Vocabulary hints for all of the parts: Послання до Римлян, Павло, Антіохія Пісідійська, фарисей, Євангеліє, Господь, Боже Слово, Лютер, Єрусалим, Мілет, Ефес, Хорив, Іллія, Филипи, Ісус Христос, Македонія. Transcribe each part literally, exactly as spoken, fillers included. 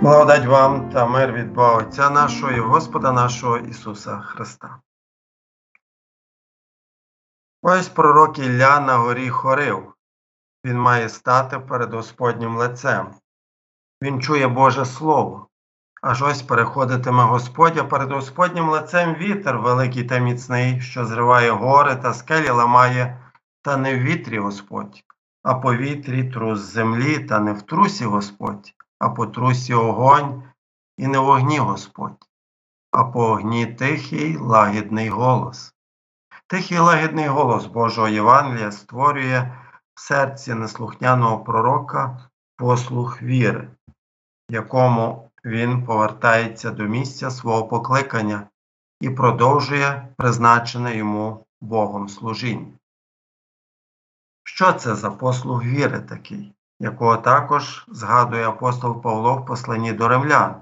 Благодать вам та мир від Бога Отця нашого і Господа нашого Ісуса Христа. Ось пророк Ілля на горі Хорив. Він має стати перед Господнім лицем. Він чує Боже Слово. Аж ось переходитиме Господь, а перед Господнім лицем вітер великий та міцний, що зриває гори та скелі ламає, та не в вітрі Господь, а по вітрі трус землі, та не в трусі Господь, а по трусі огонь, і не в огні Господь, а по огні тихий лагідний голос. Тихий лагідний голос Божого Євангелія створює в серці неслухняного пророка послух віри, якому він повертається до місця свого покликання і продовжує призначене йому Богом служіння. Що це за послух віри такий, якого також згадує апостол Павло в посланні до Римлян?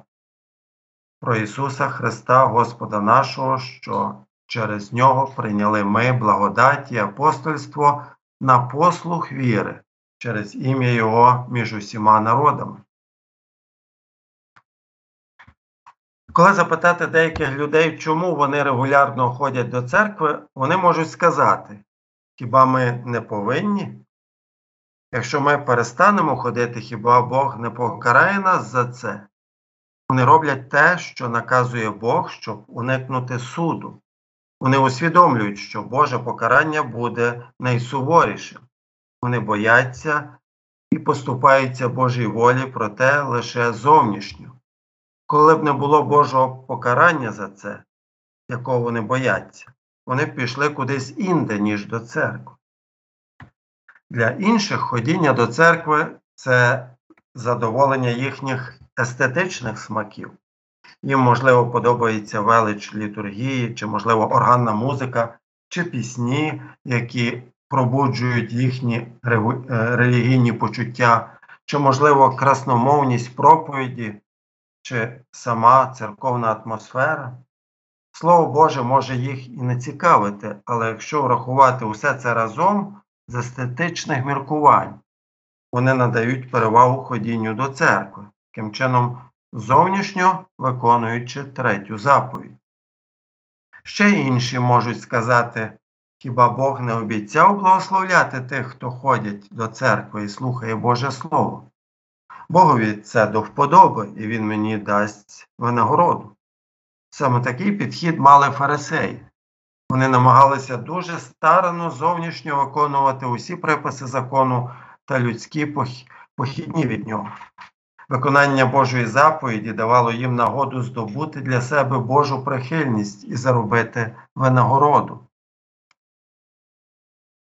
Про Ісуса Христа, Господа нашого, що через Нього прийняли ми благодать і апостольство на послух віри через ім'я Його між усіма народами. Коли запитати деяких людей, чому вони регулярно ходять до церкви, вони можуть сказати: хіба ми не повинні? Якщо ми перестанемо ходити, хіба Бог не покарає нас за це? Вони роблять те, що наказує Бог, щоб уникнути суду. Вони усвідомлюють, що Боже покарання буде найсуворішим. Вони бояться і поступаються Божій волі, проте лише зовнішньо. Коли б не було Божого покарання за це, якого вони бояться, вони б пішли кудись інде, ніж до церкви. Для інших ходіння до церкви – це задоволення їхніх естетичних смаків. Їм, можливо, подобається велич літургії, чи, можливо, органна музика, чи пісні, які пробуджують їхні релігійні почуття, чи, можливо, красномовність проповіді, чи сама церковна атмосфера. Слово Боже може їх і не цікавити, але якщо врахувати усе це разом з естетичних міркувань, вони надають перевагу ходінню до церкви, таким чином зовнішньо виконуючи третю заповідь. Ще інші можуть сказати: хіба Бог не обіцяв благословляти тих, хто ходять до церкви і слухає Боже Слово? Богові це до вподоби, і Він мені дасть винагороду. Саме такий підхід мали фарисеї. Вони намагалися дуже старанно зовнішньо виконувати усі приписи закону та людські похідні від нього. Виконання Божої заповіді давало їм нагоду здобути для себе Божу прихильність і заробити винагороду.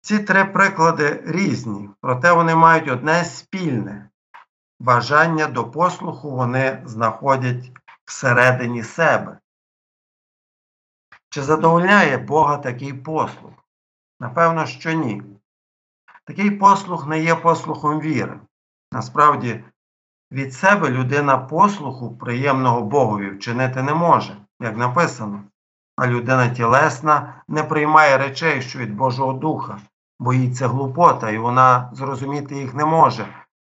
Ці три приклади різні, проте вони мають одне спільне. Бажання до послуху вони знаходять всередині себе. Чи задовольняє Бога такий послух? Напевно, що ні. Такий послух не є послухом віри. Насправді, від себе людина послуху, приємного Богові, вчинити не може, як написано. А людина тілесна не приймає речей, що від Божого Духа, бо їй це глупота, і вона зрозуміти їх не може,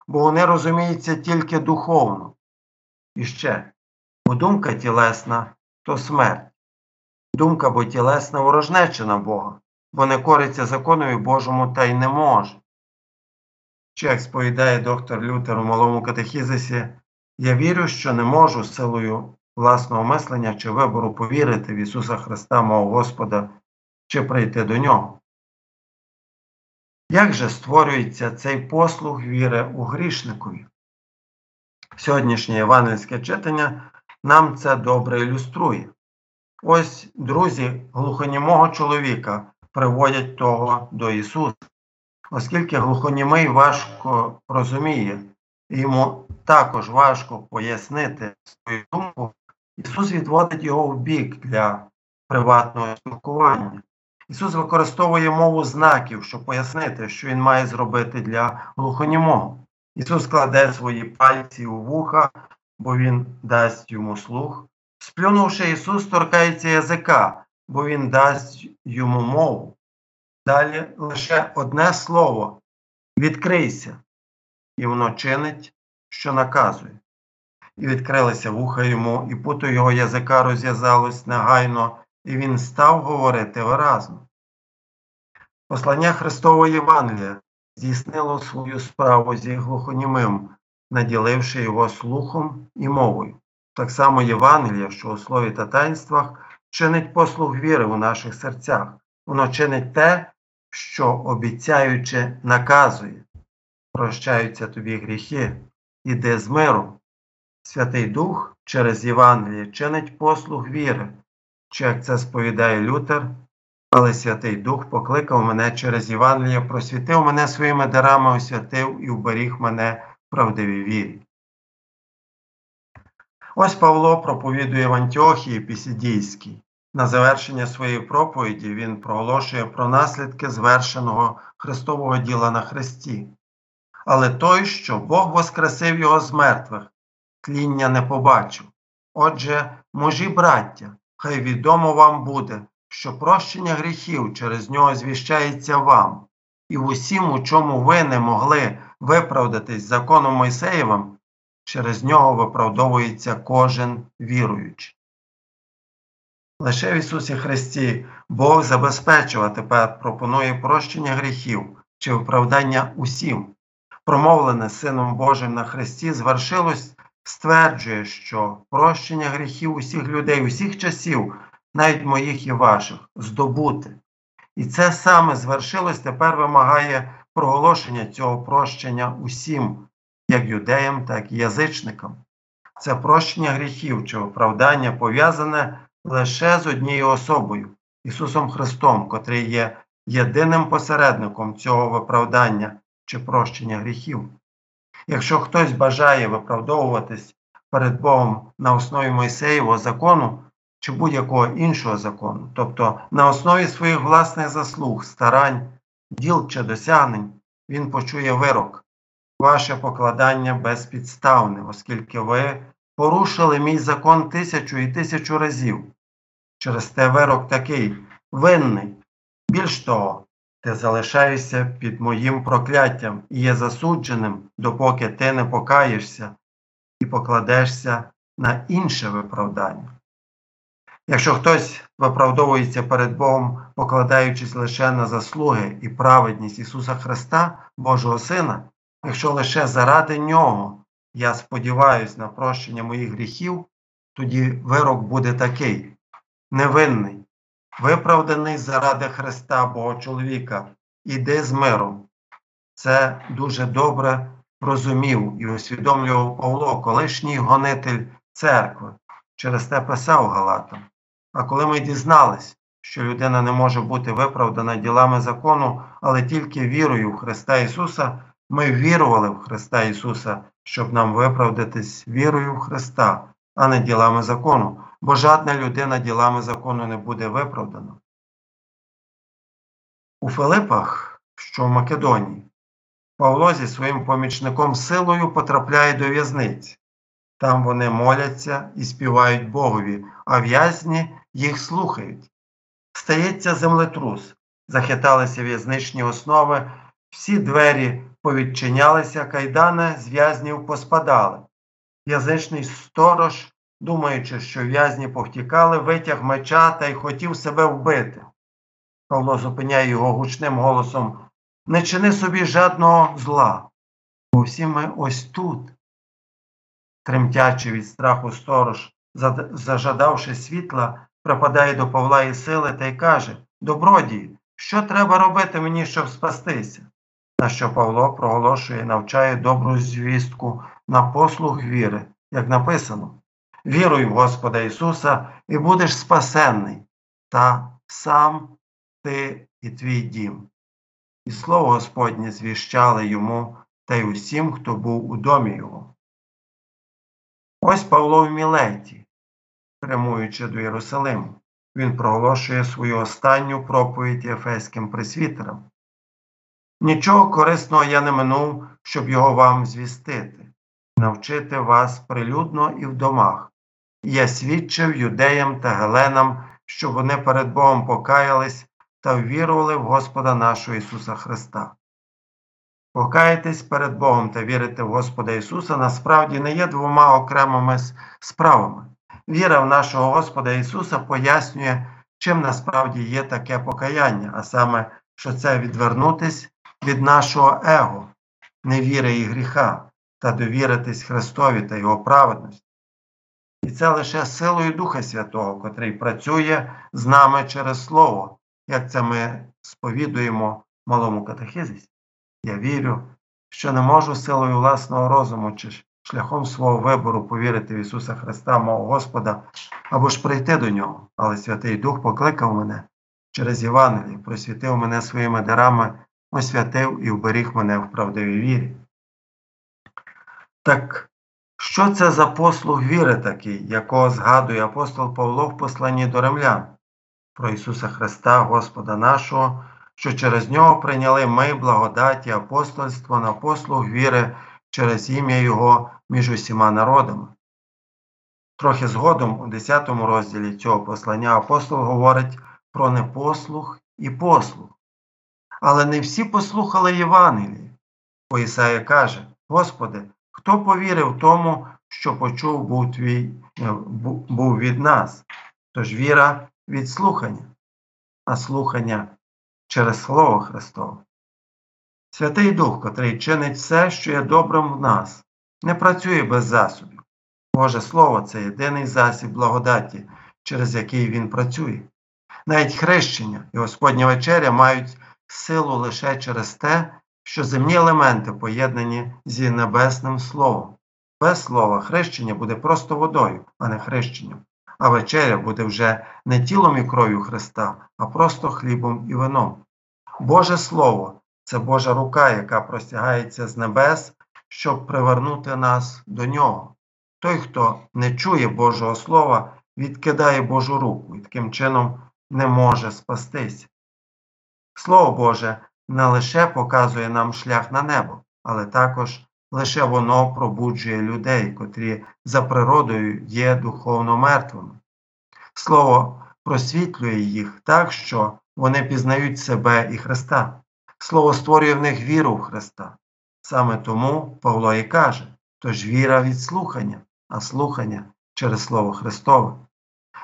бо вони розуміються тільки духовно. І ще, бо думка тілесна – то смерть. Думка, бо тілесна, ворожнечена Бога, бо не кориться законові Божому та й не може. Чи, як сповідає доктор Лютер у малому катехізисі, я вірю, що не можу силою власного мислення чи вибору повірити в Ісуса Христа, мого Господа, чи прийти до Нього. Як же створюється цей послух віри у грішникові? Сьогоднішнє євангельське читання нам це добре ілюструє. Ось друзі глухонімого чоловіка приводять того до Ісуса. Оскільки глухонімий важко розуміє, йому також важко пояснити свою думку, Ісус відводить його в бік для приватного спілкування. Ісус використовує мову знаків, щоб пояснити, що Він має зробити для глухонімого. Ісус кладе свої пальці у вуха, бо Він дасть йому слух. Сплюнувши, Ісус торкається язика, бо Він дасть йому мову. Далі лише одне слово – «відкрийся», і воно чинить, що наказує. і відкрилися вуха йому, і путо його язика розв'язалось негайно, і він став говорити виразно. Послання Христового Євангелія здійснило свою справу зі глухонімим, наділивши його слухом і мовою. Так само Євангеліє, що у слові та таїнствах, чинить послуг віри у наших серцях. Воно чинить те, що, обіцяючи, наказує. Прощаються тобі гріхи, іди з миром. Святий Дух через Євангеліє чинить послуг віри. Чи, як це сповідає Лютер, але Святий Дух покликав мене через Євангеліє, просвітив мене своїми дарами, освятив і вберіг мене в правдивій вірі. Ось Павло проповідує в Антіохії Пісідійській. На завершення своєї проповіді він проголошує про наслідки звершеного Христового діла на хресті. Але той, що Бог воскресив його з мертвих, тління не побачив. Отже, мужі браття, хай відомо вам буде, що прощення гріхів через нього звіщається вам. І в усім, у чому ви не могли виправдатись законом Мойсеєвим, через нього виправдовується кожен віруючий. Лише в Ісусі Христі Бог забезпечив, а тепер пропонує прощення гріхів чи виправдання усім. Промовлене Сином Божим на Христі звершилось, стверджує, що прощення гріхів усіх людей, усіх часів, навіть моїх і ваших, здобути. І це саме звершилось тепер вимагає проголошення цього прощення усім, як юдеям, так і язичникам. Це прощення гріхів чи виправдання пов'язане лише з однією особою – Ісусом Христом, котрий є єдиним посередником цього виправдання чи прощення гріхів. Якщо хтось бажає виправдовуватись перед Богом на основі Мойсеєвого закону чи будь-якого іншого закону, тобто на основі своїх власних заслуг, старань, діл чи досягнень, він почує вирок. Ваше покладання безпідставне, оскільки ви порушили мій закон тисячу і тисячу разів. Через те вирок такий винний. Більш того, ти залишаєшся під моїм прокляттям і є засудженим, допоки ти не покаєшся і покладешся на інше виправдання. Якщо хтось виправдовується перед Богом, покладаючись лише на заслуги і праведність Ісуса Христа, Божого Сина, якщо лише заради Нього я сподіваюся на прощення моїх гріхів, тоді вирок буде такий – невинний, виправданий заради Христа, Бога-чоловіка, іди з миром. Це дуже добре розумів і усвідомлював Павло, колишній гонитель церкви. Через те писав Галатам. А коли ми дізнались, що людина не може бути виправдана ділами закону, але тільки вірою в Христа Ісуса, ми вірували в Христа Ісуса, щоб нам виправдатись вірою в Христа, а не ділами закону, бо жодна людина ділами закону не буде виправдана. У Филипах, що в Македонії, Павло зі своїм помічником силою потрапляє до в'язниці. Там вони моляться і співають Богові, а в'язні їх слухають. Стається землетрус, захиталися в'язничні основи, всі двері повідчинялися, кайдани з в'язнів поспадали. В'язничний сторож, думаючи, що в'язні повтікали, витяг меча та й хотів себе вбити. Павло зупиняє його гучним голосом: «Не чини собі жадного зла, бо всі ми ось тут». Тремтячи від страху сторож, зажадавши світла, припадає до Павла і сили та й каже: «Добродії, що треба робити мені, щоб спастися?» На що Павло проголошує і навчає добру звістку на послуг віри, як написано: «Віруй в Господа Ісуса, і будеш спасенний, та сам ти і твій дім». І слово Господнє звіщали йому та й усім, хто був у домі його. Ось Павло в Мілеті, прямуючи до Єрусалиму, він проголошує свою останню проповідь ефеським пресвітерам. «Нічого корисного я не минув, щоб його вам звістити, навчити вас прилюдно і в домах. Я свідчив юдеям та геленам, щоб вони перед Богом покаялись та ввірували в Господа нашого Ісуса Христа». Покаятись перед Богом та вірити в Господа Ісуса насправді не є двома окремими справами. Віра в нашого Господа Ісуса пояснює, чим насправді є таке покаяння, а саме, що це відвернутись від нашого его, невіри і гріха, та довіритись Христові та Його праведності. І це лише силою Духа Святого, котрий працює з нами через Слово, як це ми сповідуємо в малому катехізисі. Я вірю, що не можу силою власного розуму чи шляхом свого вибору повірити в Ісуса Христа, мого Господа, або ж прийти до Нього. Але Святий Дух покликав мене через Євангеліє, просвітив мене своїми дарами, освятив і вберіг мене в правдивій вірі. Так, що це за послуг віри такий, якого згадує апостол Павло в посланні до Римлян? Про Ісуса Христа, Господа нашого, що через Нього прийняли ми благодать і апостольство на послуг віри через ім'я Його між усіма народами. Трохи згодом у десятому розділі цього послання апостол говорить про непослух і послух. Але не всі послухали Євангелії. Бо Ісая каже: «Господи, хто повірив тому, що почув був, твій, був від нас? Тож віра від слухання, а слухання через Слово Христове». Святий Дух, котрий чинить все, що є добрим в нас, не працює без засобів. Боже Слово – це єдиний засіб благодаті, через який Він працює. Навіть хрещення і Господня вечеря мають силу лише через те, що земні елементи поєднані зі небесним Словом. Без Слова хрещення буде просто водою, а не хрещенням. А вечеря буде вже не тілом і кров'ю Христа, а просто хлібом і вином. Боже Слово – це Божа рука, яка простягається з небес, щоб привернути нас до Нього. Той, хто не чує Божого Слова, відкидає Божу руку і таким чином не може спастись. Слово Боже не лише показує нам шлях на небо, але також лише воно пробуджує людей, котрі за природою є духовно мертвими. Слово просвітлює їх так, що вони пізнають себе і Христа. Слово створює в них віру в Христа. Саме тому Павло і каже: «Тож віра від слухання, а слухання через Слово Христове».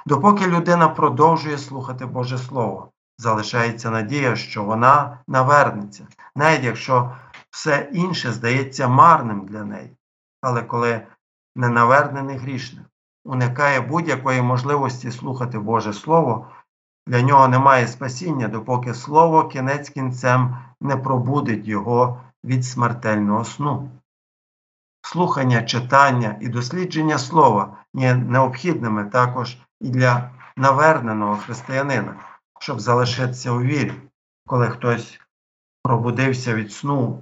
Допоки людина продовжує слухати Боже Слово, залишається надія, що вона навернеться, навіть якщо все інше здається марним для неї. Але коли ненавернений грішник уникає будь-якої можливості слухати Боже Слово, для нього немає спасіння, допоки Слово кінець кінцем не пробудить його від смертельного сну. Слухання, читання і дослідження Слова є необхідними також і для наверненого християнина, щоб залишитися у вірі. Коли хтось пробудився від сну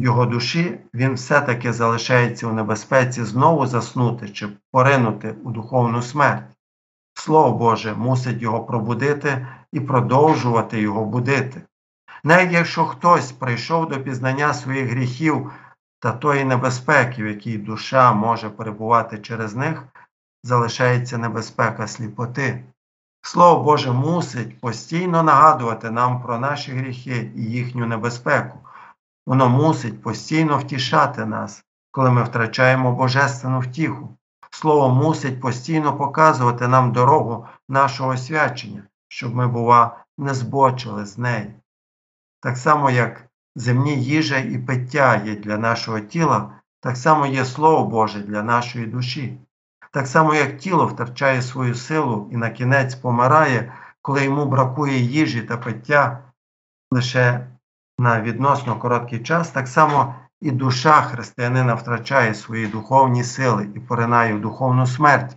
його душі, він все-таки залишається у небезпеці знову заснути чи поринути у духовну смерть. Слово Боже мусить його пробудити і продовжувати його будити. Навіть якщо хтось прийшов до пізнання своїх гріхів та тої небезпеки, в якій душа може перебувати через них, залишається небезпека сліпоти. Слово Боже мусить постійно нагадувати нам про наші гріхи і їхню небезпеку. Воно мусить постійно втішати нас, коли ми втрачаємо божественну втіху. Слово мусить постійно показувати нам дорогу нашого освячення, щоб ми, бува, не збочили з неї. Так само, як земні їжа і пиття є для нашого тіла, так само є Слово Боже для нашої душі. Так само, як тіло втрачає свою силу і на кінець помирає, коли йому бракує їжі та пиття лише на відносно короткий час, так само і душа християнина втрачає свої духовні сили і поринає в духовну смерть,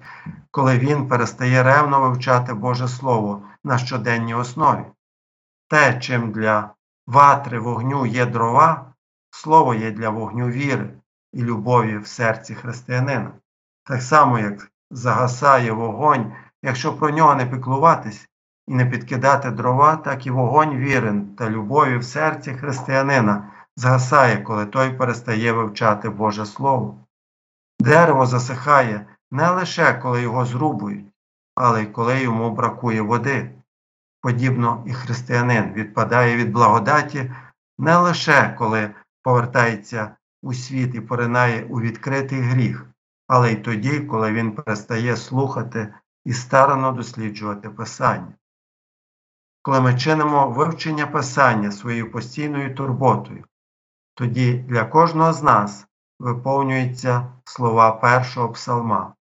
коли він перестає ревно вивчати Боже Слово на щоденній основі. Те, чим для ватри вогню є дрова, Слово є для вогню віри і любові в серці християнина. Так само, як загасає вогонь, якщо про нього не піклуватись і не підкидати дрова, так і вогонь віри та любові в серці християнина згасає, коли той перестає вивчати Боже Слово. Дерево засихає не лише, коли його зрубують, але й коли йому бракує води. Подібно і християнин відпадає від благодаті не лише, коли повертається у світ і поринає у відкритий гріх, але й тоді, коли він перестає слухати і старанно досліджувати Писання. Коли ми чинимо вивчення Писання своєю постійною турботою, тоді для кожного з нас виповнюються слова першого псалма.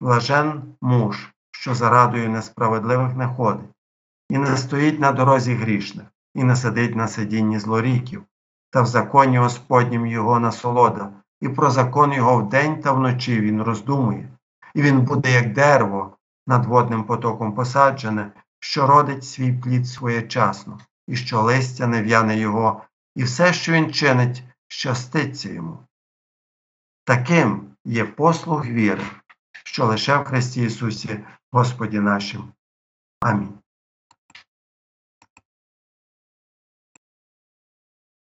«Блажен муж, що за радою несправедливих не ходить, і не стоїть на дорозі грішних, і не сидить на сидінні злоріків, та в законі Господнім його насолода, і про закон його вдень та вночі він роздумує. І він буде як дерево, над водним потоком посаджене, що родить свій плід своєчасно, і що листя не в'яне його, і все, що він чинить, щаститься йому». Таким є послуг віри, що лише в Христі Ісусі Господі нашим. Амінь.